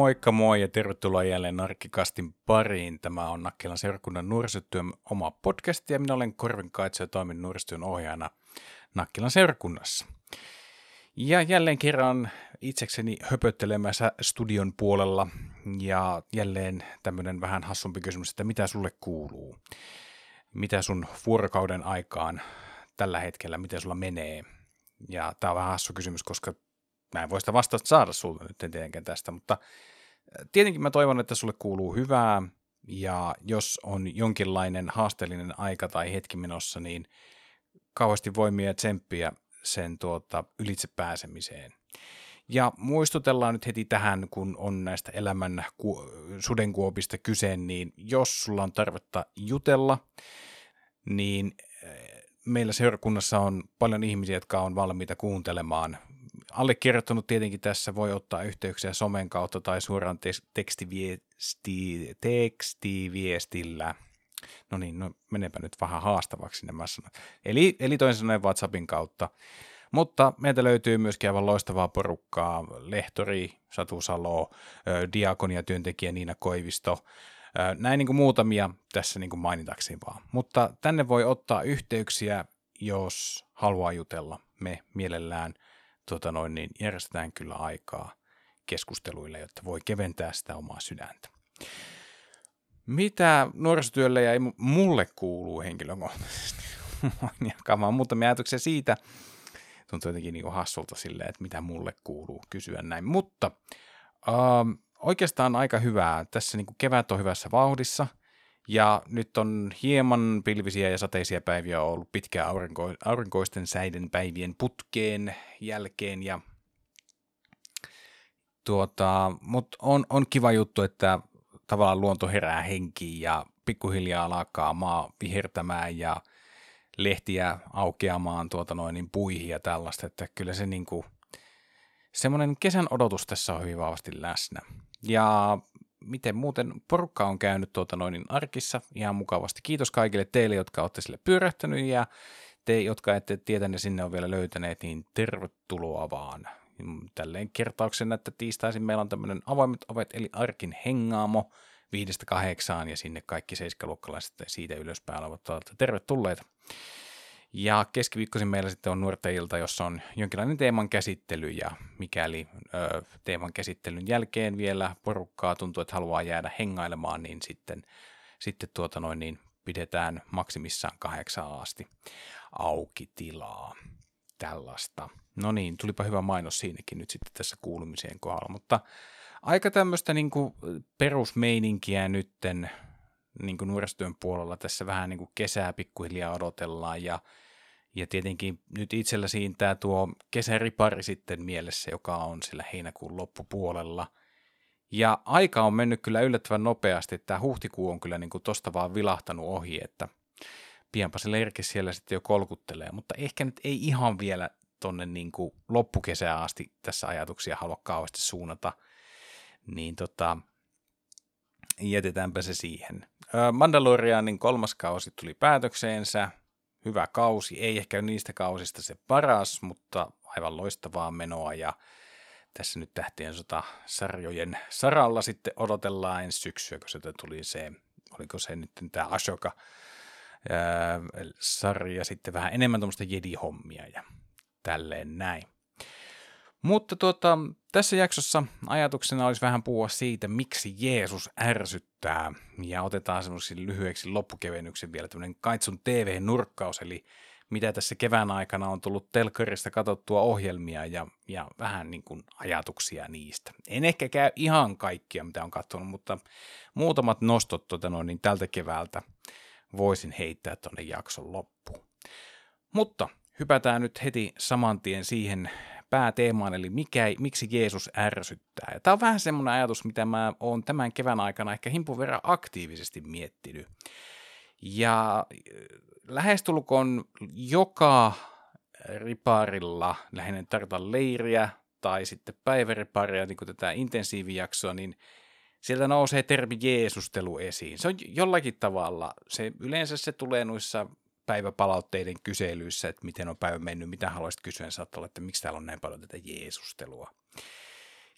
Moikka moi ja tervetuloa jälleen Arkkikastin pariin. Tämä on Nakkilan seurakunnan nuorisotyön oma podcast ja minä olen Korven kaitso ja toimin nuorisotyön ohjaajana Nakkilan seurakunnassa. Ja jälleen kerran itsekseni höpöttelemässä studion puolella ja jälleen tämmöinen vähän hassumpi kysymys, että mitä sulle kuuluu? Mitä sun vuorokauden aikaan tällä hetkellä, miten sulla menee? Ja tää on vähän hassu kysymys, koska mä en voi sitä vastausta saada sulta nyt tietenkään tästä, mutta tietenkin mä toivon, että sulle kuuluu hyvää ja jos on jonkinlainen haasteellinen aika tai hetki menossa, niin kauheasti voimia ja tsemppiä sen ylitse pääsemiseen. Ja muistutellaan nyt heti tähän, kun on näistä elämän sudenkuopista kyse, niin jos sulla on tarvetta jutella, niin meillä seurakunnassa on paljon ihmisiä, jotka on valmiita kuuntelemaan. Allekirjoittanut tietenkin tässä voi ottaa yhteyksiä somen kautta tai suoraan tekstiviestillä. No menepä nyt vähän haastavaksi nämä sanat. Eli toisin sanoen WhatsAppin kautta. Mutta meiltä löytyy myöskin aivan loistavaa porukkaa. Lehtori, Satu Salo, diakoniatyöntekijä Niina Koivisto. Näin niin kuin muutamia tässä niin kuin mainitakseni vaan. Mutta tänne voi ottaa yhteyksiä, jos haluaa jutella. Me mielellään järjestetään kyllä aikaa keskusteluille, jotta voi keventää sitä omaa sydäntä. Mitä nuorisotyölle ja mulle kuuluu henkilökohtaisesti? Voin jakamaan muutamia ajatuksia siitä. Tuntuu jotenkin niin kuin hassulta silleen, että mitä mulle kuuluu kysyä näin. Mutta oikeastaan aika hyvää. Tässä niin kuin kevät on hyvässä vauhdissa ja nyt on hieman pilvisiä ja sateisia päiviä ollut pitkään aurinkoisten säiden päivien putkeen jälkeen. Ja mutta on kiva juttu, että tavallaan luonto herää henkiin ja pikkuhiljaa alkaa maa vihertämään ja lehtiä aukeamaan puihin ja tällaista, että kyllä se niin kuin semmoinen kesän odotus tässä on hyvin vahvasti läsnä. Ja miten muuten porukka on käynyt arkissa ihan mukavasti. Kiitos kaikille teille, jotka olette sille pyörähtänyt ja te, jotka ette tietänne sinne on vielä löytäneet, niin tervetuloa vaan. Tälleen kertauksena, että tiistaisin meillä on tämmöinen avoimet ovet, eli arkin hengaamo 5-8 ja sinne kaikki 7-luokkalaiset siitä ylöspäin ovat tervetulleita. Ja keskiviikkoisin meillä sitten on nuorten ilta, jossa on jonkinlainen teeman käsittely ja mikäli teeman käsittelyn jälkeen vielä porukkaa tuntuu, että haluaa jäädä hengailemaan, niin sitten pidetään maksimissaan 8 asti auki tilaa. Tällaista. No niin, tulipa hyvä mainos siinäkin nyt sitten tässä kuulumiseen kohdalla, mutta aika tämmöistä niin kuin perusmeininkiä nytten niin kuin nuorisotyön puolella tässä vähän niin kuin kesää pikkuhiljaa odotellaan ja tietenkin nyt itsellä siintää tuo kesäripari sitten mielessä, joka on sillä heinäkuun loppupuolella ja aika on mennyt kyllä yllättävän nopeasti, että tämä huhtikuu on kyllä niin kuin tosta vaan vilahtanut ohi, että pianpa se leirke siellä sitten jo kolkuttelee, mutta ehkä nyt ei ihan vielä tuonne niin kuin loppukesään asti tässä ajatuksia halua kauheasti suunnata, niin jätetäänpä se siihen. Mandalorianin 3. kausi tuli päätökseensä, hyvä kausi, ei ehkä niistä kausista se paras, mutta aivan loistavaa menoa ja tässä nyt Tähtien sota sarjojen saralla sitten odotellaan ensi syksyä, kun sieltä tuli se, oliko se nyt tämä Ashoka sarja sitten vähän enemmän tuommoista Jedi-hommia ja tälleen näin. Mutta tässä jaksossa ajatuksena olisi vähän puhua siitä, miksi Jeesus ärsyttää ja otetaan semmoisen lyhyeksi loppukevennyksen vielä tämmöinen Kaitsun TV-nurkkaus, eli mitä tässä kevään aikana on tullut telkkarista katsottua ohjelmia ja vähän niin kuin ajatuksia niistä. En ehkä käy ihan kaikkia, mitä on katsonut, mutta muutamat nostot tältä keväältä voisin heittää tuonne jakson loppuun. Mutta hypätään nyt heti saman tien siihen pääteemaan, eli miksi Jeesus ärsyttää. Ja tämä on vähän semmoinen ajatus, mitä mä oon tämän kevään aikana ehkä himpun verran aktiivisesti miettinyt. Ja lähestulkoon joka riparilla, lähinnä tarvitaan leiriä tai sitten päiväriparia, niin kuin tätä intensiivijaksoa, niin sieltä nousee termi Jeesustelu esiin. Se on jollakin tavalla, yleensä se tulee noissa päiväpalautteiden kyselyissä, että miten on päivä mennyt, mitä haluaisit kysyä, saattaa olla, että miksi täällä on näin paljon tätä Jeesustelua.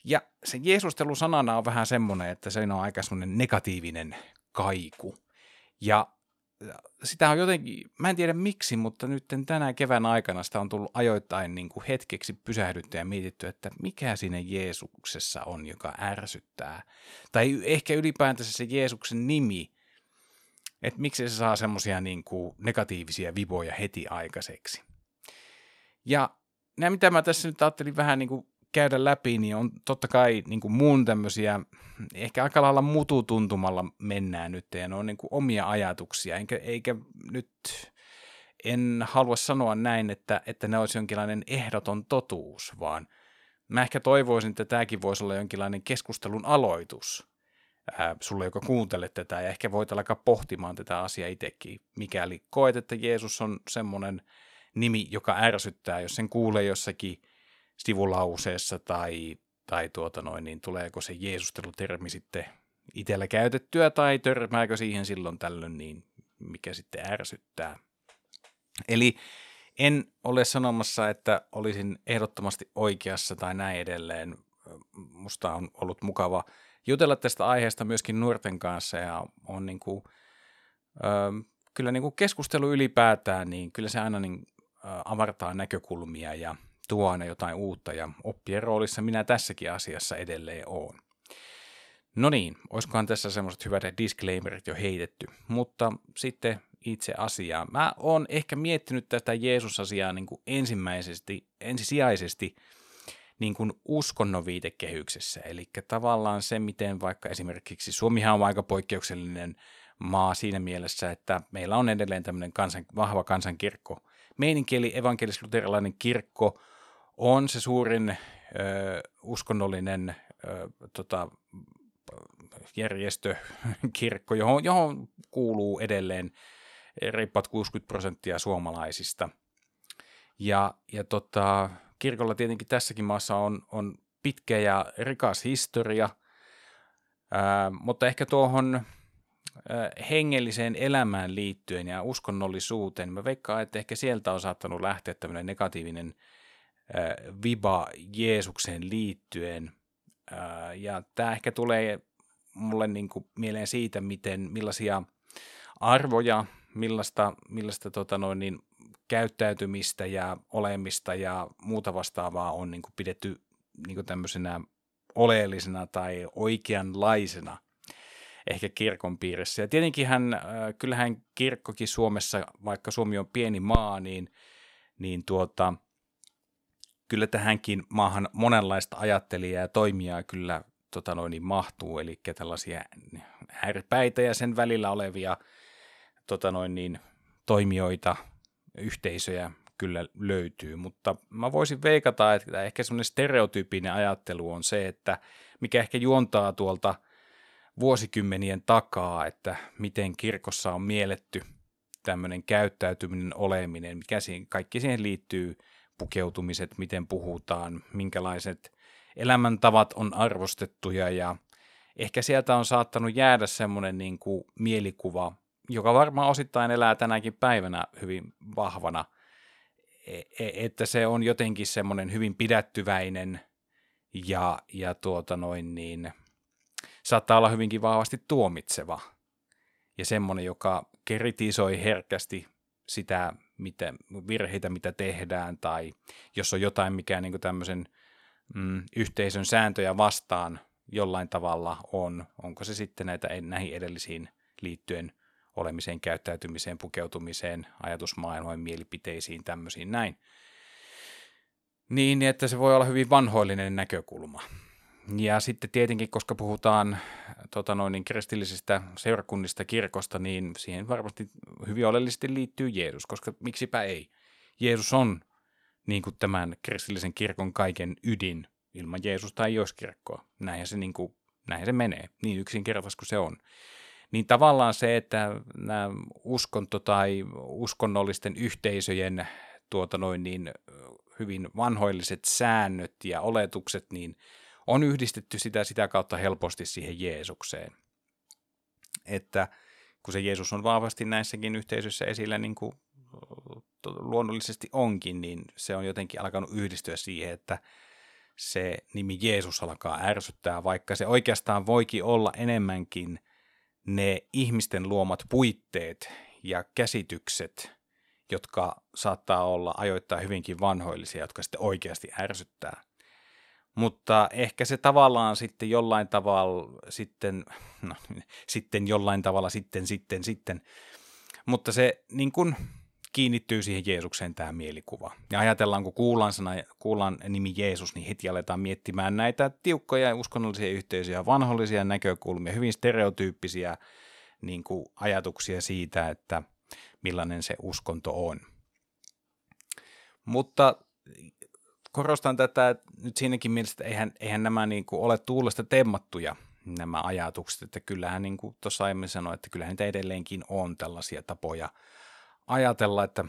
Ja se Jeesustelu sanana on vähän semmoinen, että se on aika semmoinen negatiivinen kaiku. Ja sitä on jotenkin, mä en tiedä miksi, mutta nyt tänä kevään aikana sitä on tullut ajoittain niin kuin hetkeksi pysähdytty ja mietitty, että mikä siinä Jeesuksessa on, joka ärsyttää. Tai ehkä ylipäätänsä se Jeesuksen nimi, että miksi se saa semmoisia niin kuin negatiivisia viboja heti aikaiseksi. Ja nämä, mitä mä tässä nyt ajattelin vähän niin kuin käydä läpi, niin on totta kai niin kuin mun tämmöisiä, ehkä aika lailla mututuntumalla mennään nyt, ja ne on niin kuin omia ajatuksia, eikä nyt, en halua sanoa näin, että ne olisi jonkinlainen ehdoton totuus, vaan mä ehkä toivoisin, että tämäkin voisi olla jonkinlainen keskustelun aloitus sulle, joka kuuntelet tätä, ja ehkä voit alkaa pohtimaan tätä asiaa itsekin, mikäli koet, että Jeesus on semmoinen nimi, joka ärsyttää, jos sen kuulee jossakin sivulauseessa tai niin tuleeko se Jeesustelutermi sitten itsellä käytettyä tai törmääkö siihen silloin tällöin, niin mikä sitten ärsyttää. Eli en ole sanomassa, että olisin ehdottomasti oikeassa tai näin edelleen. Musta on ollut mukava jutella tästä aiheesta myöskin nuorten kanssa ja on niin kuin, kyllä niin kuin keskustelu ylipäätään, niin kyllä se aina niin avartaa näkökulmia ja tuo aina jotain uutta, ja oppien roolissa minä tässäkin asiassa edelleen oon. No niin, olisikohan tässä semmoiset hyvät disclaimerit jo heitetty, mutta sitten itse asiaa. Mä oon ehkä miettinyt tätä Jeesus-asiaa niin kuin ensisijaisesti niin kuin uskonnon viitekehyksessä, eli tavallaan se, miten vaikka esimerkiksi Suomihan on aika poikkeuksellinen maa siinä mielessä, että meillä on edelleen tämmöinen vahva kansankirkko, meininki, eli evankelis-luterilainen kirkko on se suurin uskonnollinen järjestö, kirkko, johon kuuluu edelleen reippaat 60% suomalaisista. Ja kirkolla tietenkin tässäkin maassa on pitkä ja rikas historia, mutta ehkä tuohon hengelliseen elämään liittyen ja uskonnollisuuteen. Mä veikkaan, että ehkä sieltä on saattanut lähteä tämmöinen negatiivinen viba Jeesukseen liittyen. Ja tämä ehkä tulee mulle niin kuin mieleen siitä, millaisia arvoja, millaista käyttäytymistä ja olemista ja muuta vastaavaa on niin kuin pidetty niin kuin tämmöisenä oleellisena tai oikeanlaisena ehkä kirkon piirissä. Ja tietenkin kyllähän kirkkokin Suomessa, vaikka Suomi on pieni maa, niin kyllä tähänkin maahan monenlaista ajattelijaa ja toimijaa kyllä mahtuu, eli tällaisia härpäitä ja sen välillä olevia toimijoita, yhteisöjä kyllä löytyy, mutta mä voisin veikata, että ehkä semmoinen stereotyyppinen ajattelu on se, että mikä ehkä juontaa tuolta vuosikymmenien takaa, että miten kirkossa on mielletty tämmöinen käyttäytyminen, oleminen, mikä kaikki siihen liittyy, pukeutumiset, miten puhutaan, minkälaiset elämäntavat on arvostettuja ja ehkä sieltä on saattanut jäädä semmoinen niin kuin mielikuva, joka varmaan osittain elää tänäkin päivänä hyvin vahvana, että se on jotenkin semmoinen hyvin pidättyväinen ja saattaa olla hyvinkin vahvasti tuomitseva ja semmoinen, joka kritisoi herkästi sitä virheitä, mitä tehdään, tai jos on jotain, mikä niin kuin tämmöisen yhteisön sääntöjä vastaan jollain tavalla on, onko se sitten näihin edellisiin liittyen olemiseen, käyttäytymiseen, pukeutumiseen, ajatusmaailmoihin, mielipiteisiin, tämmöisiin näin, niin että se voi olla hyvin vanhoillinen näkökulma. Ja sitten tietenkin, koska puhutaan kristillisistä seurakunnista, kirkosta, niin siihen varmasti hyvin oleellisesti liittyy Jeesus, koska miksipä ei. Jeesus on niin kuin tämän kristillisen kirkon kaiken ydin. Ilman Jeesusta ei olisi kirkkoa. Näinhän se menee, niin yksinkertaisesti kuin se on. Niin tavallaan se, että nämä uskonto tai uskonnollisten yhteisöjen hyvin vanhoilliset säännöt ja oletukset, niin on yhdistetty sitä kautta helposti siihen Jeesukseen, että kun se Jeesus on vahvasti näissäkin yhteisöissä esillä, niin kuin luonnollisesti onkin, niin se on jotenkin alkanut yhdistyä siihen, että se nimi Jeesus alkaa ärsyttää, vaikka se oikeastaan voikin olla enemmänkin ne ihmisten luomat puitteet ja käsitykset, jotka saattaa olla ajoittain hyvinkin vanhoillisia, jotka sitten oikeasti ärsyttää. Mutta ehkä se tavallaan sitten jollain tavalla sitten, mutta se niin kuin kiinnittyy siihen Jeesukseen tämä mielikuva. Ja ajatellaan, kun kuullaan nimi Jeesus, niin heti aletaan miettimään näitä tiukkoja uskonnollisia yhteisöjä, vanhollisia näkökulmia, hyvin stereotyyppisiä niin kuin ajatuksia siitä, että millainen se uskonto on. Mutta korostan tätä nyt siinäkin mielessä, että eihän nämä niin kuin ole tuulesta temmattuja nämä ajatukset, että kyllähän niin kuin tuossa aiemmin sanoin, että kyllähän niitä edelleenkin on tällaisia tapoja ajatella, että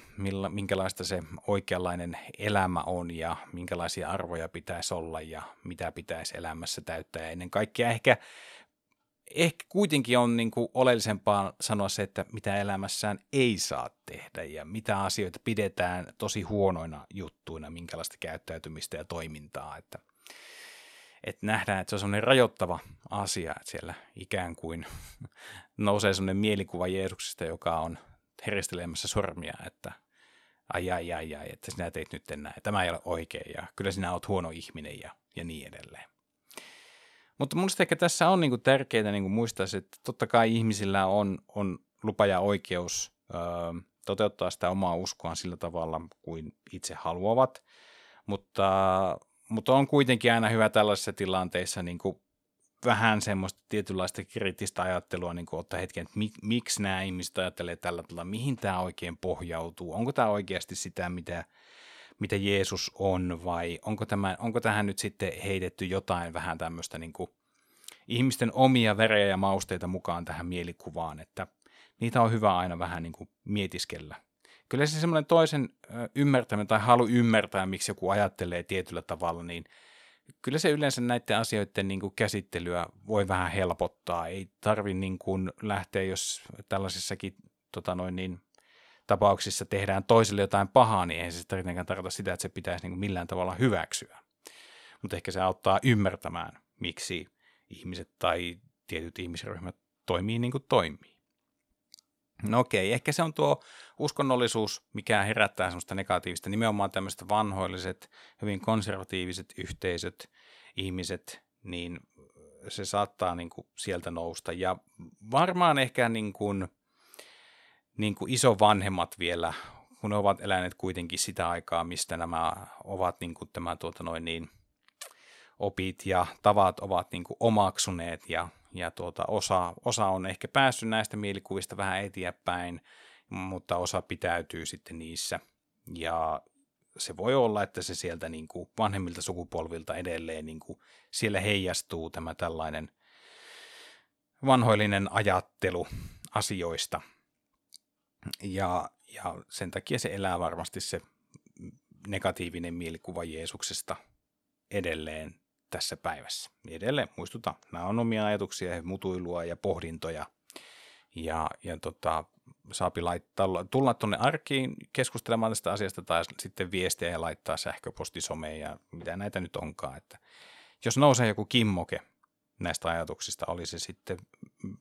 minkälaista se oikeanlainen elämä on ja minkälaisia arvoja pitäisi olla ja mitä pitäisi elämässä täyttää. Ja ennen kaikkea ehkä kuitenkin on niin kuin oleellisempaa sanoa se, että mitä elämässään ei saa tehdä ja mitä asioita pidetään tosi huonoina juttuina, minkälaista käyttäytymistä ja toimintaa. Että nähdään, että se on semmoinen rajoittava asia, että siellä ikään kuin nousee semmoinen mielikuva Jeesuksesta, joka on heristelemässä sormia, että ai, että sinä teit nyt enää, tämä ei ole oikein ja kyllä sinä olet huono ihminen ja niin edelleen. Mutta mun mielestä ehkä tässä on niinku tärkeää niinku muistaa, että totta kai ihmisillä on lupa ja oikeus toteuttaa sitä omaa uskoaan sillä tavalla kuin itse haluavat, mutta on kuitenkin aina hyvä tällaisissa tilanteissa niinku vähän semmoista tietynlaista kriittistä ajattelua niinku ottaa hetken, että miksi nämä ihmiset ajattelee tällä tavalla, mihin tämä oikein pohjautuu, onko tämä oikeasti sitä, mitä Jeesus on, vai onko tähän nyt sitten heitetty jotain vähän tämmöistä niin kuin ihmisten omia verejä ja mausteita mukaan tähän mielikuvaan, että niitä on hyvä aina vähän niin kuin mietiskellä. Kyllä se semmoinen toisen ymmärtäminen tai halu ymmärtää, miksi joku ajattelee tietyllä tavalla, niin kyllä se yleensä näiden asioiden niin kuin käsittelyä voi vähän helpottaa. Ei tarvitse niin kuin lähteä, jos tällaisissakin tapauksissa tehdään toiselle jotain pahaa, niin ei se tietenkään tarkoita sitä, että se pitäisi niin millään tavalla hyväksyä. Mutta ehkä se auttaa ymmärtämään, miksi ihmiset tai tietyt ihmisryhmät toimii niin kuin toimii. No okei, ehkä se on tuo uskonnollisuus, mikä herättää semmoista negatiivista, nimenomaan tämmöiset vanhoilliset, hyvin konservatiiviset yhteisöt, ihmiset, niin se saattaa niin kuin sieltä nousta. Ja varmaan ehkä niin kuin isovanhemmat vielä, kun ne ovat eläneet kuitenkin sitä aikaa, mistä nämä ovat niin kuin tämä opit ja tavat ovat niin kuin omaksuneet ja osa on ehkä päässyt näistä mielikuvista vähän eteenpäin, mutta osa pitäytyy sitten niissä ja se voi olla, että se sieltä niin kuin vanhemmilta sukupolvilta edelleen niin kuin siellä heijastuu tämä tällainen vanhoillinen ajattelu asioista. Ja sen takia se elää varmasti se negatiivinen mielikuva Jeesuksesta edelleen tässä päivässä. Edelleen muistutan, nämä on omia ajatuksia, mutuilua ja pohdintoja. Ja saapi tulla tuonne arkiin keskustelemaan tästä asiasta tai sitten viestiä ja laittaa sähköpostisomeen ja mitä näitä nyt onkaan. Että jos nousee joku kimmoke näistä ajatuksista, oli se sitten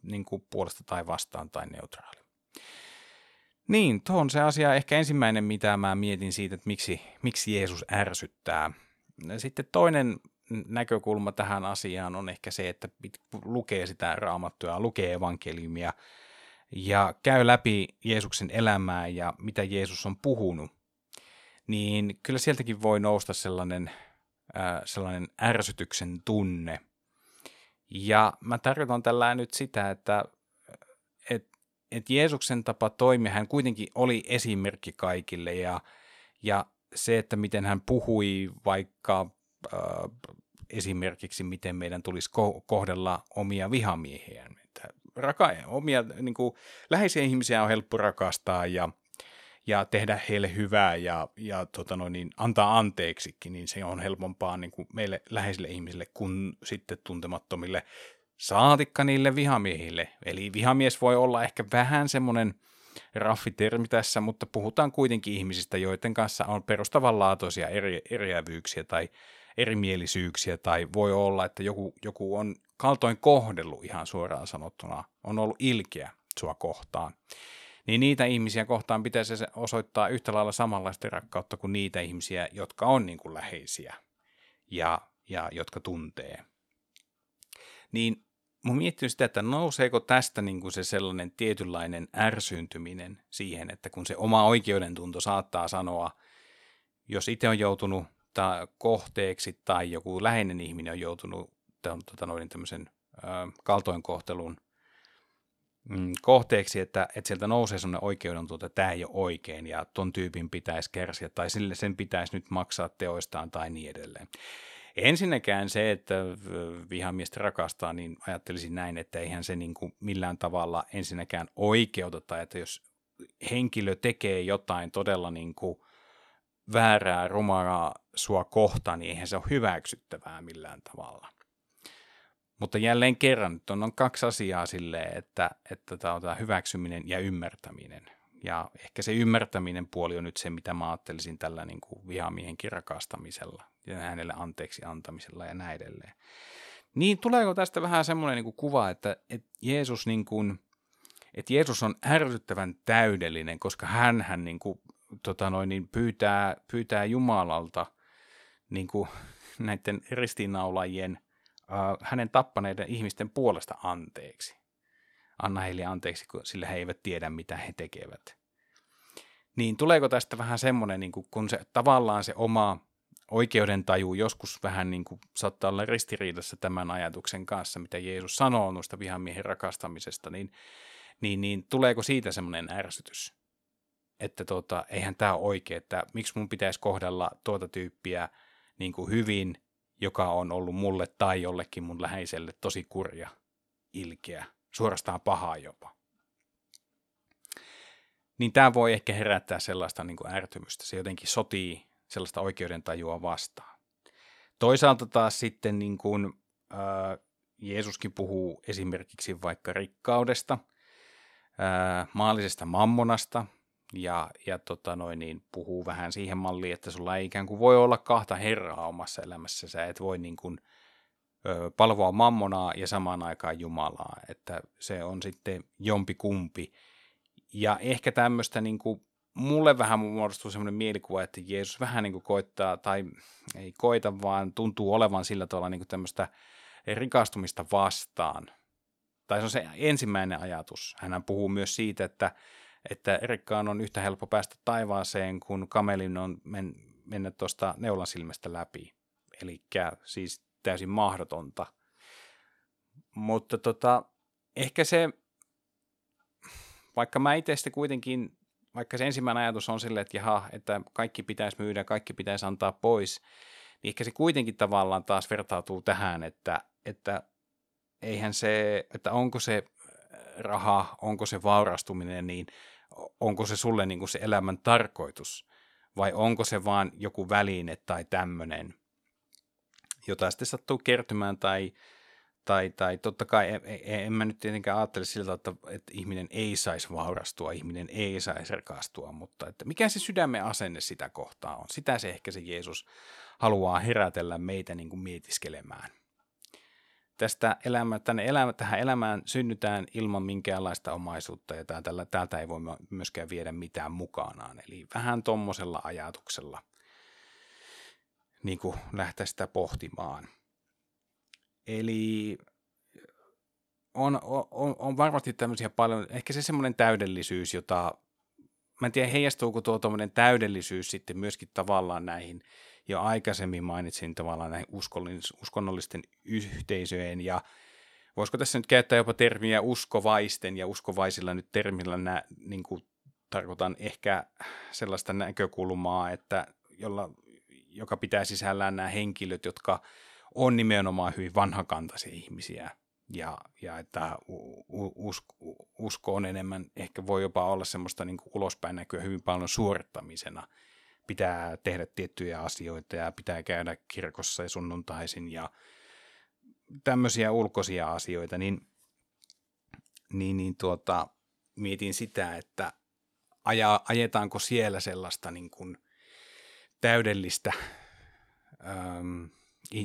niin kuin puolesta tai vastaan tai neutraali. Niin, tuo on se asia ehkä ensimmäinen, mitä mä mietin siitä, että miksi Jeesus ärsyttää. Sitten toinen näkökulma tähän asiaan on ehkä se, että lukee sitä raamattua, lukee evankeliumia ja käy läpi Jeesuksen elämää ja mitä Jeesus on puhunut. Niin kyllä sieltäkin voi nousta sellainen ärsytyksen tunne. Ja mä tarkoitan tällä nyt sitä, että Jeesuksen tapa toimia, hän kuitenkin oli esimerkki kaikille ja se, että miten hän puhui vaikka esimerkiksi, miten meidän tulisi kohdella omia vihamiehiä. Omia niin kuin, läheisiä ihmisiä on helppo rakastaa ja tehdä heille hyvää ja antaa anteeksikin, niin se on helpompaa niin kuin meille läheisille ihmisille kuin sitten tuntemattomille saatikka niille vihamiehille. Eli vihamies voi olla ehkä vähän semmoinen raffitermi tässä, mutta puhutaan kuitenkin ihmisistä, joiden kanssa on perustavanlaatuisia eriävyyksiä tai erimielisyyksiä tai voi olla, että joku on kaltoin kohdellut ihan suoraan sanottuna, on ollut ilkeä sua kohtaan, niin niitä ihmisiä kohtaan pitäisi osoittaa yhtä lailla samanlaista rakkautta kuin niitä ihmisiä, jotka on niin kuin läheisiä ja jotka tuntee. Niin mun miettii sitä, että nouseeko tästä niin kuin se sellainen tietynlainen ärsyyntyminen siihen, että kun se oma oikeudentunto saattaa sanoa, jos itse on joutunut kohteeksi tai joku läheinen ihminen on joutunut tämmöisen kaltoinkohtelun kohteeksi, että sieltä nousee sellainen oikeudentunto, että tämä ei ole oikein ja ton tyypin pitäisi kärsiä tai sille sen pitäisi nyt maksaa teoistaan tai niin edelleen. Ensinnäkään se, että vihamiestä rakastaa, niin ajattelisin näin, että eihän se niin kuin millään tavalla ensinnäkään oikeuta tai että jos henkilö tekee jotain todella niin kuin väärää, rumaraa sua kohtaan, niin eihän se ole hyväksyttävää millään tavalla. Mutta jälleen kerran, nyt on kaksi asiaa silleen, että tämä hyväksyminen ja ymmärtäminen. Ja ehkä se ymmärtäminen puoli on nyt se, mitä mä ajattelisin tällä niin kuin vihamiehenkin rakastamisella ja hänelle anteeksi antamisella ja näin edelleen. Niin tuleeko tästä vähän semmoinen niin kuin kuva, että Jeesus, niin kuin, että Jeesus on ärsyttävän täydellinen, koska hänhän niin kuin, niin pyytää Jumalalta niin kuin näiden ristiinnaulajien hänen tappaneiden ihmisten puolesta anteeksi. Anna heille anteeksi, sillä he eivät tiedä, mitä he tekevät. Niin tuleeko tästä vähän semmoinen, niin kun se tavallaan se oma oikeudentaju joskus vähän niin kuin saattaa olla ristiriidassa tämän ajatuksen kanssa, mitä Jeesus sanoo noista vihamiehen rakastamisesta, niin tuleeko siitä semmoinen ärsytys? Että eihän tämä ole oikein, että miksi mun pitäisi kohdella tuota tyyppiä niin kuin hyvin, joka on ollut mulle tai jollekin mun läheiselle tosi kurja, ilkeä, suorastaan pahaa jopa. Niin tämä voi ehkä herättää sellaista niin kuin ärtymystä, se jotenkin sotii sellaista oikeudentajua vastaan. Toisaalta taas sitten niin kuin, Jeesuskin puhuu esimerkiksi vaikka rikkaudesta, maallisesta mammonasta, ja puhuu vähän siihen malliin, että sulla ei ikään kuin voi olla kahta herraa omassa elämässä. Sä et voi niin kuin palvoa mammonaa ja samaan aikaan Jumalaa, että se on sitten jompi kumpi. Ja ehkä tämmöistä, niin kuin, mulle vähän muodostuu semmoinen mielikuva, että Jeesus vähän niin kuin koittaa, tai ei koita, vaan tuntuu olevan sillä tavalla niin kuin tämmöistä rikastumista vastaan. Tai se on se ensimmäinen ajatus. Hänhän puhuu myös siitä, että rikkaan on yhtä helppo päästä taivaaseen, kun kamelin on mennä tuosta neulan silmästä läpi. Eli siis täysin mahdotonta. Mutta ehkä se, vaikka mä itse sitten kuitenkin, vaikka se ensimmäinen ajatus on silleen, että jaha, että kaikki pitäisi myydä, kaikki pitäisi antaa pois, niin ehkä se kuitenkin tavallaan taas vertautuu tähän, että eihän se, että onko se raha, onko se vaurastuminen, niin onko se sulle niin kuin se elämän tarkoitus vai onko se vaan joku väline tai tämmöinen, jota sitten sattuu kertymään tai totta kai en mä nyt tietenkään ajattele siltä, että ihminen ei saisi vaurastua, ihminen ei saisi rikastua, mutta että mikä se sydämen asenne sitä kohtaa on, sitä se ehkä se Jeesus haluaa herätellä meitä niin kuin mietiskelemään. Tähän elämään synnytään ilman minkäänlaista omaisuutta ja täältä ei voi myöskään viedä mitään mukanaan. Eli vähän tommosella ajatuksella niin kuin lähteä sitä pohtimaan. Eli on varmasti tämmöisiä paljon, ehkä se semmoinen täydellisyys, jota, mä en tiedä heijastuuko tuo tommoinen täydellisyys sitten myöskin tavallaan näihin, jo aikaisemmin mainitsin tavallaan näihin uskonnollisten yhteisöjen ja voisiko tässä nyt käyttää jopa termiä uskovaisten ja uskovaisilla nyt termillä niin kuin tarkoitan ehkä sellaista näkökulmaa, että joka pitää sisällään nämä henkilöt, jotka on nimenomaan hyvin vanhakantaisia ihmisiä ja että usko on enemmän, ehkä voi jopa olla semmoista niin kuin ulospäin näkyä hyvin paljon suorittamisena. Pitää tehdä tiettyjä asioita ja pitää käydä kirkossa ja sunnuntaisin ja tämmöisiä ulkoisia asioita, niin mietin sitä, että ajetaanko siellä sellaista niin kuin täydellistä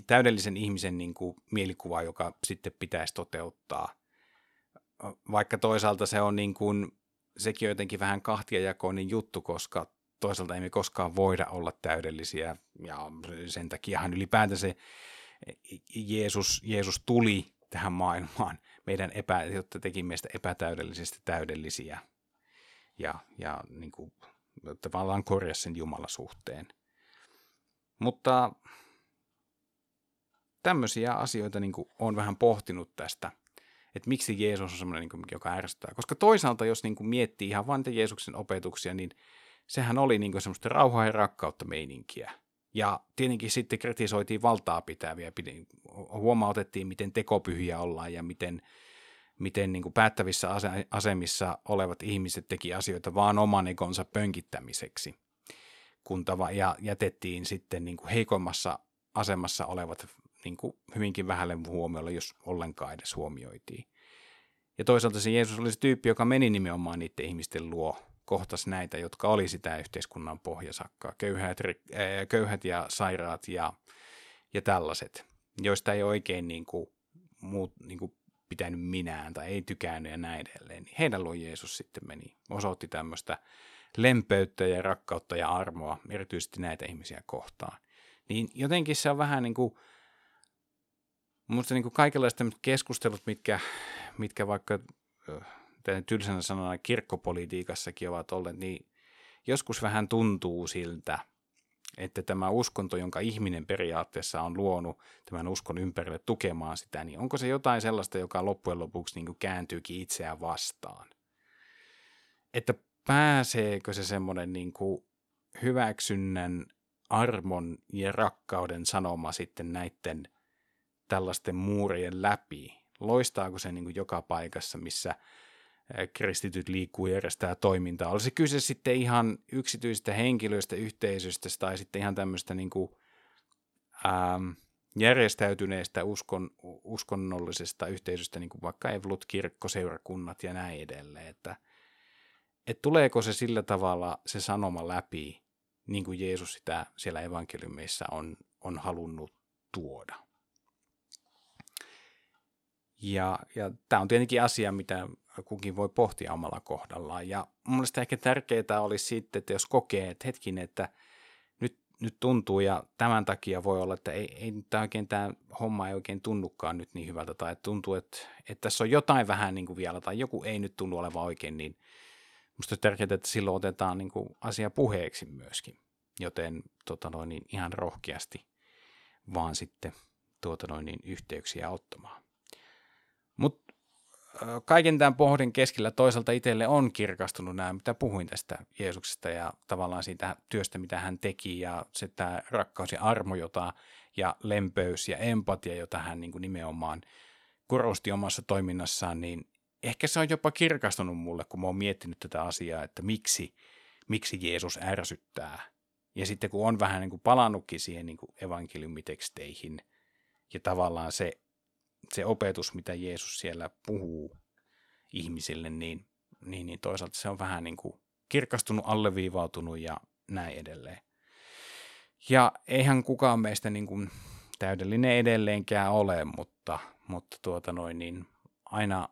täydellisen ihmisen niin kuin mielikuva, joka sitten pitäisi toteuttaa. Vaikka toisaalta se on niin kuin, sekin on jotenkin vähän kahtiajakoinen juttu, koska toisaalta emme koskaan voida olla täydellisiä, ja sen takiahan ylipäätään se Jeesus tuli tähän maailmaan, jotta teki meistä epätäydellisistä täydellisiä, ja niin kuin, tavallaan korjasi sen Jumalan suhteen. Mutta tämmöisiä asioita niin kuin olen vähän pohtinut tästä, että miksi Jeesus on semmoinen, niin kuin, joka ärsyttää. Koska toisaalta, jos niin kuin miettii ihan vain niitä Jeesuksen opetuksia, niin sehän oli niin kuin semmoista rauhaa ja rakkautta meininkiä. Ja tietenkin sitten kritisoitiin valtaa pitäviä, huomautettiin, miten tekopyhiä ollaan ja miten niin kuin päättävissä asemissa olevat ihmiset teki asioita vaan oman egonsa pönkittämiseksi. Ja jätettiin sitten niin kuin heikoimmassa asemassa olevat niin kuin hyvinkin vähälle huomiolle, jos ollenkaan edes huomioitiin. Ja toisaalta se Jeesus oli se tyyppi, joka meni nimenomaan niiden ihmisten luo, kohtasi näitä, jotka oli sitä yhteiskunnan pohjasakkaa, köyhät ja sairaat ja tällaiset, joista ei oikein niin kuin muut niin kuin pitänyt minään tai ei tykännyt ja näin edelleen. Heidän luo Jeesus sitten meni, osoitti tämmöistä lempeyttä ja rakkautta ja armoa, erityisesti näitä ihmisiä kohtaan. Niin jotenkin se on vähän niin kuin, minusta niin kuin kaikenlaiset tämmöiset keskustelut, mitkä vaikka tylsänä sanana kirkkopolitiikassakin ovat olleet, niin joskus vähän tuntuu siltä, että tämä uskonto, jonka ihminen periaatteessa on luonut tämän uskon ympärille tukemaan sitä, niin onko se jotain sellaista, joka loppujen lopuksi niin kuin kääntyykin itseään vastaan? Että pääseekö se semmoinen niin kuin hyväksynnän, armon ja rakkauden sanoma sitten näiden tällaisten muurien läpi? Loistaako se niin kuin joka paikassa, missä kristityt liikkuu ja järjestää toimintaa? Olisi kyse sitten ihan yksityisistä henkilöistä, yhteisöistä tai sitten ihan tämmöistä niin kuin, järjestäytyneistä uskonnollisesta yhteisöstä, niin kuin vaikka evlut, kirkkoseurakunnat ja näin edelleen, että tuleeko se sillä tavalla se sanoma läpi, niin kuin Jeesus sitä siellä evankeliumissa on halunnut tuoda. Ja tämä on tietenkin asia, mitä kukin voi pohtia omalla kohdallaan. Ja mun mielestä ehkä tärkeää olisi sitten, että jos kokee, että hetkinen, että nyt tuntuu ja tämän takia voi olla, että tämä homma ei oikein tunnukaan nyt niin hyvältä tai tuntuu, että tässä on jotain vähän niin kuin vielä tai joku ei nyt tunnu olevan oikein, niin musta on tärkeää, että silloin otetaan niin kuin asia puheeksi myöskin, joten niin ihan rohkeasti vaan sitten niin yhteyksiä ottamaan. Mutta kaiken tämän pohdin keskellä toisaalta itselle on kirkastunut nämä, mitä puhuin tästä Jeesuksesta ja tavallaan siitä työstä, mitä hän teki ja se tämä rakkaus ja armo ja lempeys ja empatia, jota hän niin kuin nimenomaan korosti omassa toiminnassaan, niin ehkä se on jopa kirkastunut mulle, kun mä oon miettinyt tätä asiaa, että miksi Jeesus ärsyttää. Ja sitten kun on vähän niin kuin palannutkin siihen niin kuin evankeliumiteksteihin ja tavallaan se opetus, mitä Jeesus siellä puhuu ihmisille, niin toisaalta se on vähän niin kuin kirkastunut, alleviivautunut ja näin edelleen. Ja eihän kukaan meistä niin kuin täydellinen edelleenkään ole, mutta niin aina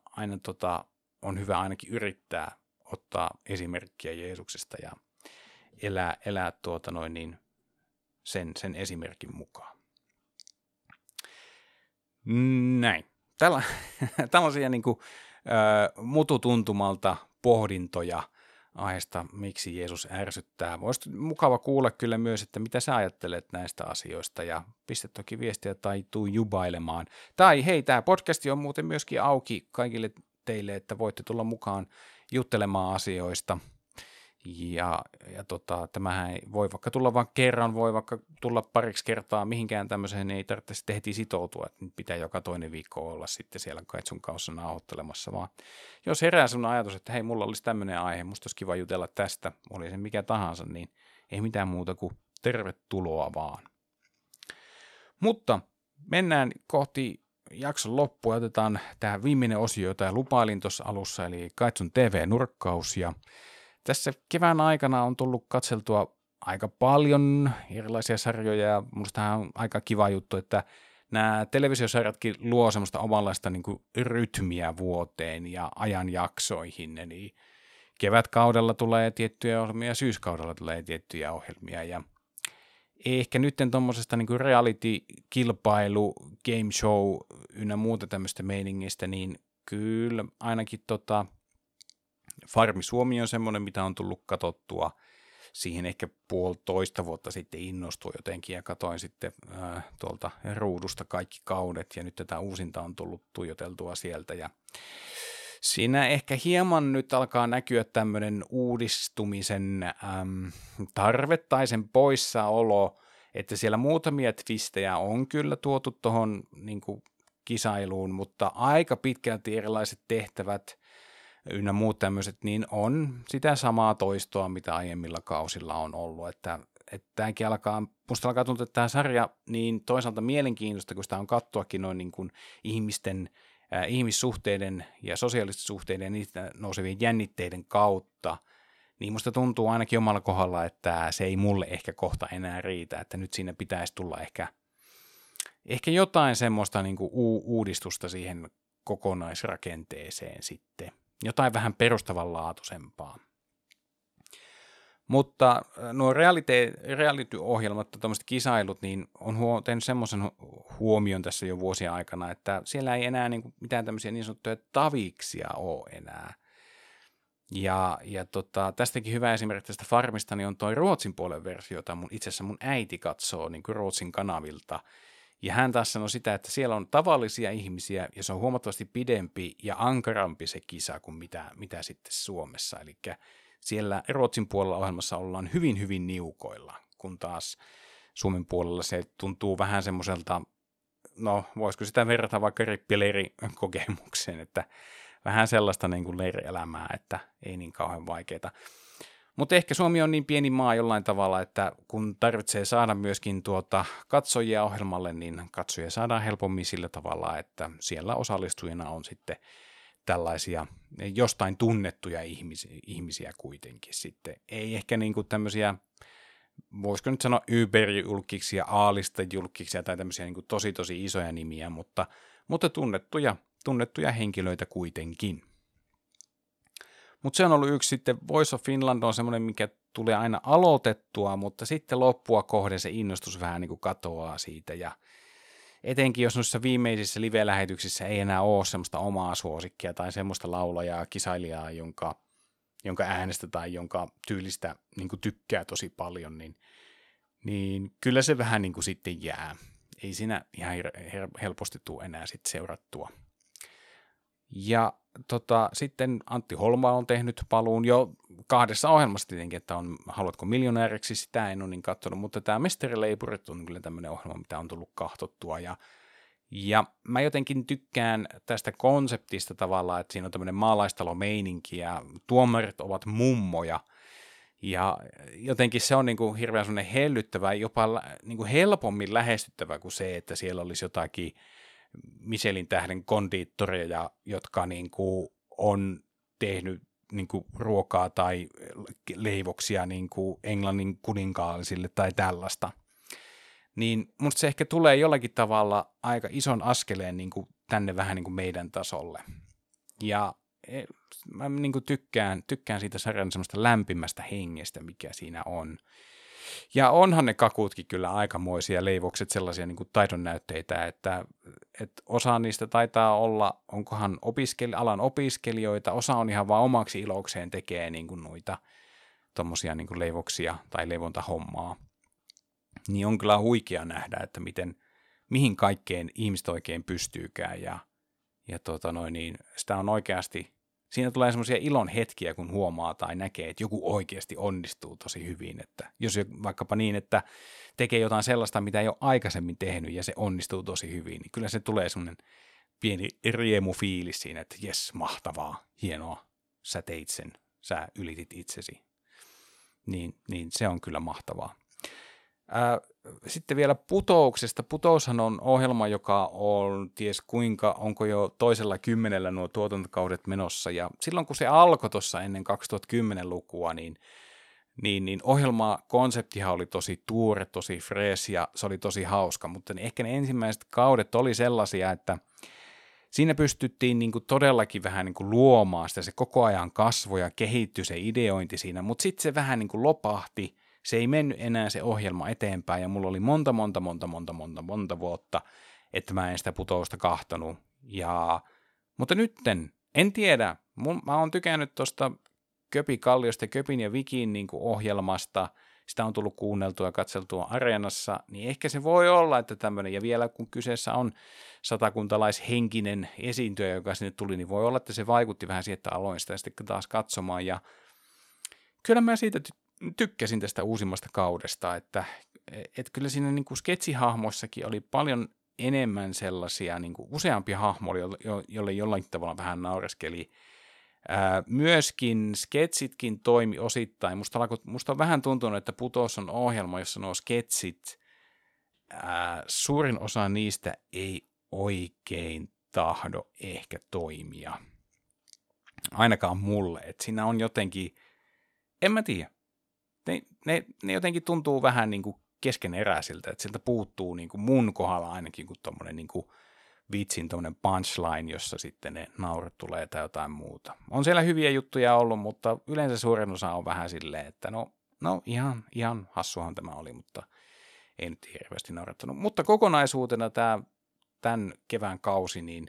on hyvä ainakin yrittää ottaa esimerkkiä Jeesuksesta ja elää niin sen esimerkin mukaan. Näin. Tällaisia niin kuin, mututuntumalta pohdintoja aiheesta, miksi Jeesus ärsyttää. Olisi mukava kuulla kyllä myös, että mitä sä ajattelet näistä asioista ja pistä toki viestiä tai tuu jubailemaan. Tai hei, tämä podcasti on muuten myöskin auki kaikille teille, että voitte tulla mukaan juttelemaan asioista. Ja tämähän ei voi vaikka tulla vaan kerran, voi vaikka tulla pariksi kertaa, mihinkään tämmöiseen ei tarvitse sitten heti sitoutua, että nyt pitää joka toinen viikko olla sitten siellä Kaitsun kanssa nauhoittelemassa, vaan jos herää sun ajatus, että hei, mulla olisi tämmöinen aihe, musta olisi kiva jutella tästä, oli se mikä tahansa, niin ei mitään muuta kuin tervetuloa vaan. Mutta mennään kohti jakson loppua ja otetaan tähän viimeinen osio, jota lupailin tuossa alussa, eli Kaitsun TV-nurkkaus ja tässä kevään aikana on tullut katseltua aika paljon erilaisia sarjoja ja musta tämä on aika kiva juttu, että nämä televisiosarjatkin luo semmoista omanlaista niin kuin rytmiä vuoteen ja ajanjaksoihin, eli kevätkaudella tulee tiettyjä ohjelmia ja syyskaudella tulee tiettyjä ohjelmia ja ehkä nyt tuommoisesta niin kuin reality-kilpailu, game show ynnä muuta tämmöistä meiningistä, niin kyllä ainakin Farmi Suomi on semmoinen, mitä on tullut katsottua. Siihen ehkä 1,5 vuotta sitten innostui jotenkin ja katsoin sitten tuolta ruudusta kaikki kaudet ja nyt tätä uusinta on tullut tuijoteltua sieltä ja siinä ehkä hieman nyt alkaa näkyä tämmöinen uudistumisen tarve tai sen poissaolo, että siellä muutamia twistejä on kyllä tuotu tuohon niin kuin kisailuun, mutta aika pitkälti erilaiset tehtävät ynnä muut tämmöiset, niin on sitä samaa toistoa, mitä aiemmilla kausilla on ollut, että tämäkin musta alkaa tuntua, että tämä sarja niin toisaalta mielenkiintoista, kun sitä on katsoakin noin niin kuin ihmissuhteiden ja sosiaalisten suhteiden ja niistä nousevien jännitteiden kautta, niin musta tuntuu ainakin omalla kohdalla, että se ei mulle ehkä kohta enää riitä, että nyt siinä pitäisi tulla ehkä jotain semmoista niin kuin uudistusta siihen kokonaisrakenteeseen sitten. Jotain vähän perustavanlaatuisempaa. Mutta nuo reality-ohjelmat tai tämmöiset kisailut, niin on tehnyt semmoisen huomion tässä jo vuosien aikana, että siellä ei enää niin mitään tämmöisiä niin sanottuja taviksia ole enää. Ja tästäkin hyvä esimerkki tästä Farmista niin on toi Ruotsin puolen versio, jota itse asiassa mun äiti katsoo niin kuin Ruotsin kanavilta. Ja hän taas sanoi sitä, että siellä on tavallisia ihmisiä ja se on huomattavasti pidempi ja ankarampi se kisa kuin mitä sitten Suomessa. Eli siellä Ruotsin puolella ohjelmassa ollaan hyvin, hyvin niukoilla, kun taas Suomen puolella se tuntuu vähän semmoiselta, no voisiko sitä verrata vaikka rippileirikokemukseen, että vähän sellaista niin kuin leirielämää, että ei niin kauhean vaikeaa. Mutta ehkä Suomi on niin pieni maa jollain tavalla, että kun tarvitsee saada myöskin katsojia ohjelmalle, niin katsojia saadaan helpommin sillä tavalla, että siellä osallistujina on sitten tällaisia jostain tunnettuja ihmisiä kuitenkin sitten. Ei ehkä niinku tämmöisiä, voisiko nyt sanoa Uber-julkkiksia, A-lista-julkkiksia tai tämmöisiä niinku tosi isoja nimiä, mutta tunnettuja henkilöitä kuitenkin. Mutta se on ollut yksi sitten, Voice of Finland on semmoinen, mikä tulee aina aloitettua, mutta sitten loppua kohden se innostus vähän niin kuin katoaa siitä. Ja etenkin jos noissa viimeisissä live-lähetyksissä ei enää ole semmoista omaa suosikkia tai semmoista laulajaa, kisailijaa, jonka äänestä tai jonka tyylistä niin kuin tykkää tosi paljon, niin kyllä se vähän niin kuin sitten jää. Ei siinä ihan helposti tule enää sitten seurattua. Ja sitten Antti Holma on tehnyt paluun jo 2 ohjelmassa tietenkin, että on Haluatko miljonääriksi, sitä en ole niin katsonut, mutta tämä Misteri Leipuret on kyllä tämmöinen ohjelma, mitä on tullut katsottua ja mä jotenkin tykkään tästä konseptista tavallaan, että siinä on tämmöinen maalaistalomeininki ja tuomarit ovat mummoja ja jotenkin se on niin kuin hirveän semmoinen hellyttävä, jopa niin kuin helpommin lähestyttävä kuin se, että siellä olisi jotakin Michelin tähden kondiittoreja, jotka niin kuin on tehnyt niin kuin ruokaa tai leivoksia niin kuin Englannin kuninkaallisille tai tällaista. Niin musta se ehkä tulee jollakin tavalla aika ison askeleen niin kuin tänne vähän niin kuin meidän tasolle. Ja mä niin kuin tykkään siitä sarjan semmoista lämpimästä hengestä, mikä siinä on. Ja onhan ne kakutkin kyllä aikamoisia, leivokset, sellaisia niin kuin taidonnäytteitä, että osa niistä taitaa olla, onkohan alan opiskelijoita, osa on ihan vaan omaksi ilokseen tekee niin kuin noita tommosia niin kuin leivoksia tai leivontahommaa. Niin on kyllä huikea nähdä, että mihin kaikkeen ihmiset oikein pystyykään ja sitä on oikeasti, siinä tulee semmoisia ilon hetkiä, kun huomaa tai näkee, että joku oikeasti onnistuu tosi hyvin. Että jos vaikkapa niin, että tekee jotain sellaista, mitä ei ole aikaisemmin tehnyt ja se onnistuu tosi hyvin, niin kyllä se tulee semmoinen pieni riemufiilis siinä, että jes, mahtavaa, hienoa, sä teit sen, sä ylitit itsesi. Niin se on kyllä mahtavaa. Sitten vielä Putouksesta. Putoushan on ohjelma, joka on ties kuinka, onko jo toisella 10 nuo tuotantokaudet menossa. Ja silloin kun se alkoi tuossa ennen 2010-lukua, niin niin ohjelmakonseptihan oli tosi tuore, tosi fresh ja se oli tosi hauska, mutta ehkä ne ensimmäiset kaudet oli sellaisia, että siinä pystyttiin niin kuin todellakin vähän niin kuin luomaan sitä, se koko ajan kasvoi ja kehittyi se ideointi siinä, mutta sitten se vähän niin kuin lopahti, se ei mennyt enää se ohjelma eteenpäin ja mulla oli monta vuotta, että mä en sitä Putousta kahtonut. Mutta nytten, en tiedä, mä oon tykännyt tuosta Köpi Kalliosta, Köpin ja Vikin niin kuin ohjelmasta, sitä on tullut kuunneltua ja katseltua Areenassa, niin ehkä se voi olla, että tämmöinen, ja vielä kun kyseessä on satakuntalaishenkinen esiintyjä, joka sinne tuli, niin voi olla, että se vaikutti vähän siihen, että aloin sitä sitten taas katsomaan, ja kyllä mä siitä tykkäsin tästä uusimmasta kaudesta, että kyllä siinä niin kuin sketsihahmoissakin oli paljon enemmän sellaisia, niin kuin useampi hahmo, jolle jollain tavalla vähän naureskeli. Myöskin sketsitkin toimi osittain. Musta on vähän tuntunut, että Putous on ohjelma, jossa nuo sketsit, suurin osa niistä ei oikein tahdo ehkä toimia. Ainakaan mulle. Et siinä on jotenkin, en mä tiedä, ne jotenkin tuntuu vähän niin kuin keskeneräisiltä, että sieltä puuttuu niin kuin mun kohdalla ainakin kuin tommonen niin kuin vitsin tommonen punchline, jossa sitten ne naurat tulee tai jotain muuta. On siellä hyviä juttuja ollut, mutta yleensä suurin osa on vähän silleen, että no ihan hassuhan tämä oli, mutta ei nyt hirveästi naurattanut. Mutta kokonaisuutena tämän kevään kausi niin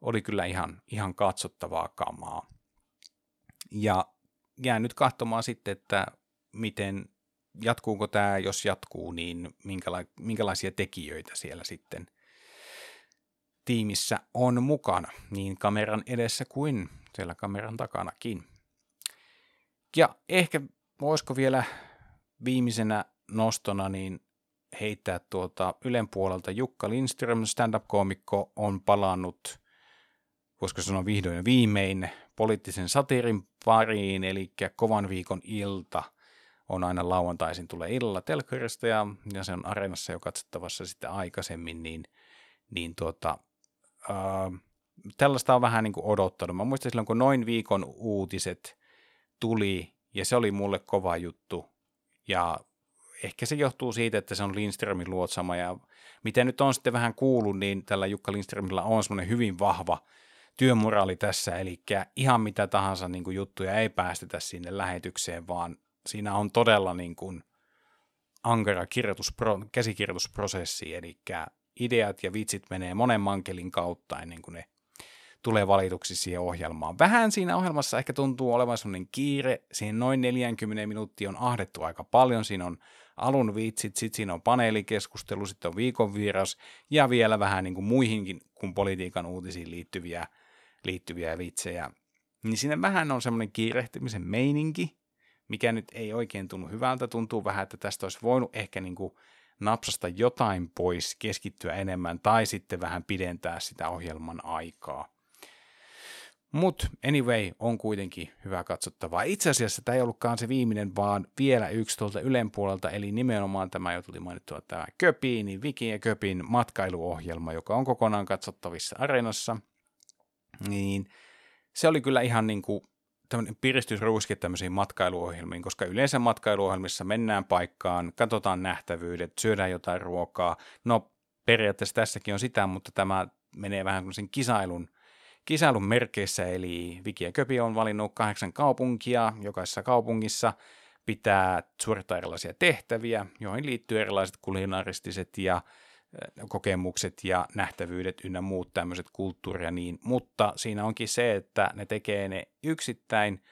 oli kyllä ihan katsottavaa kamaa. Ja jään nyt katsomaan sitten, että miten jatkuuko tämä, jos jatkuu, niin minkälaisia tekijöitä siellä sitten tiimissä on mukana, niin kameran edessä kuin siellä kameran takanakin. Ja ehkä voisiko vielä viimeisenä nostona niin heittää Ylen puolelta Jukka Lindström, stand-up-koomikko, on palannut, voisiko sanoa vihdoin ja viimein, poliittisen satiirin pariin, eli Kovan viikon ilta on aina lauantaisin, tulee illalla telkkarista ja se on Areenassa jo katsottavassa sitten aikaisemmin, tällaista on vähän niin kuin odottanut. Mä muistan silloin, kun noin viikon uutiset tuli, ja se oli mulle kova juttu, ja ehkä se johtuu siitä, että se on Lindströmin luotsama, ja mitä nyt on sitten vähän kuullut, niin tällä Jukka Lindströmillä on semmoinen hyvin vahva työmoraali tässä, eli ihan mitä tahansa niin kuin juttuja ei päästetä sinne lähetykseen, vaan siinä on todella niin kuin ankara käsikirjoitusprosessi, eli ideat ja vitsit menee monen mankelin kautta ennen kuin ne tulee valituksi siihen ohjelmaan. Vähän siinä ohjelmassa ehkä tuntuu olevan sellainen kiire. Siihen noin 40 minuuttia on ahdettu aika paljon. Siinä on alun vitsit, sitten siinä on paneelikeskustelu, sitten on viikon vieras ja vielä vähän niin kuin muihinkin kuin politiikan uutisiin liittyviä vitsejä. Niin siinä vähän on semmoinen kiirehtimisen meininki, mikä nyt ei oikein tunnu hyvältä. Tuntuu vähän, että tästä olisi voinut ehkä niin kuin napsasta jotain pois, keskittyä enemmän tai sitten vähän pidentää sitä ohjelman aikaa. Mut anyway, on kuitenkin hyvä katsottavaa. Itse asiassa tämä ei ollutkaan se viimeinen, vaan vielä yksi tuolta Ylen puolelta, eli nimenomaan tämä jo tuli mainittua tämä Köpi, niin Viki ja Köpin matkailuohjelma, joka on kokonaan katsottavissa Areenassa. Niin se oli kyllä ihan niin kuin tämmöinen piristysruiske tämmöisiin matkailuohjelmiin, koska yleensä matkailuohjelmissa mennään paikkaan, katsotaan nähtävyydet, syödään jotain ruokaa. No periaatteessa tässäkin on sitä, mutta tämä menee vähän semmoisen kisailun merkeissä, eli Viki ja Köpi on valinnut 8 kaupunkia, jokaisessa kaupungissa pitää suorittaa erilaisia tehtäviä, joihin liittyy erilaiset kulinaristiset ja kokemukset ja nähtävyydet ynnä muut tämmöiset kulttuuria niin, mutta siinä onkin se, että ne tekee ne yksittäin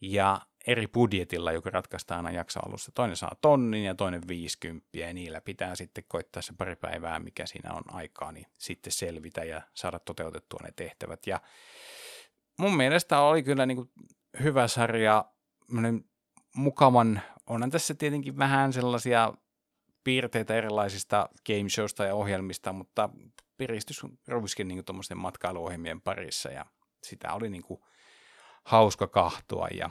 ja eri budjetilla, joka ratkaistaan aina jakson alussa. Toinen saa 1000 ja toinen 50 ja niillä pitää sitten koittaa se pari päivää, mikä siinä on aikaa, niin sitten selvitä ja saada toteutettua ne tehtävät. Ja mun mielestä oli kyllä niin kuin hyvä sarja, mukavan, onhan tässä tietenkin vähän sellaisia piirteitä erilaisista game showsta ja ohjelmista, mutta piristys ruviskin niin tuommoisten matkailuohjelmien parissa ja sitä oli niin kuin hauska kahtoa ja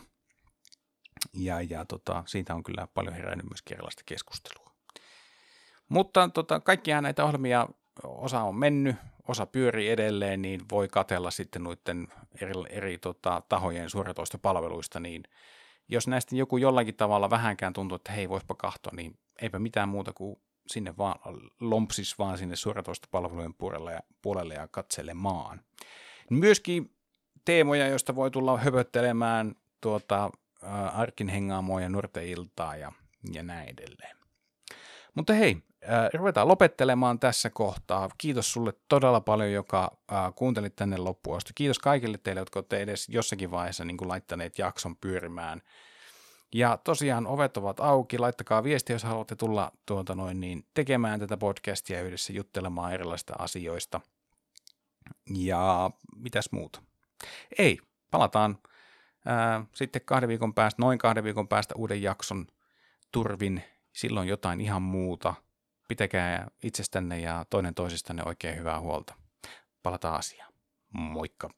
siitä on kyllä paljon herännyt myöskin erilaista keskustelua. Mutta kaikkihan näitä ohjelmia, osa on mennyt, osa pyörii edelleen, niin voi katsella sitten noiden eri tahojen suoratoistopalveluista, niin jos näistä joku jollakin tavalla vähänkään tuntuu, että hei, voispa kahtoa, niin eipä mitään muuta kuin sinne vaan lompsis vaan sinne suoratoistopalvelujen puolelle ja katselemaan. Myöskin teemoja, joista voi tulla höpöttelemään Arkin hengaamoa ja nuorten iltaa ja näin edelleen. Mutta hei, ruvetaan lopettelemaan tässä kohtaa. Kiitos sulle todella paljon, joka kuuntelit tänne loppuun asti. Kiitos kaikille teille, jotka olette edes jossakin vaiheessa niin laittaneet jakson pyörimään. Ja tosiaan ovet ovat auki. Laittakaa viestiä, jos haluatte tulla tekemään tätä podcastia yhdessä, juttelemaan erilaisista asioista. Ja mitäs muuta? Ei, palataan sitten 2 viikon päästä, noin 2 viikon päästä uuden jakson turvin. Silloin jotain ihan muuta. Pitäkää itsestänne ja toinen toisistanne oikein hyvää huolta. Palataan asiaan. Moikka!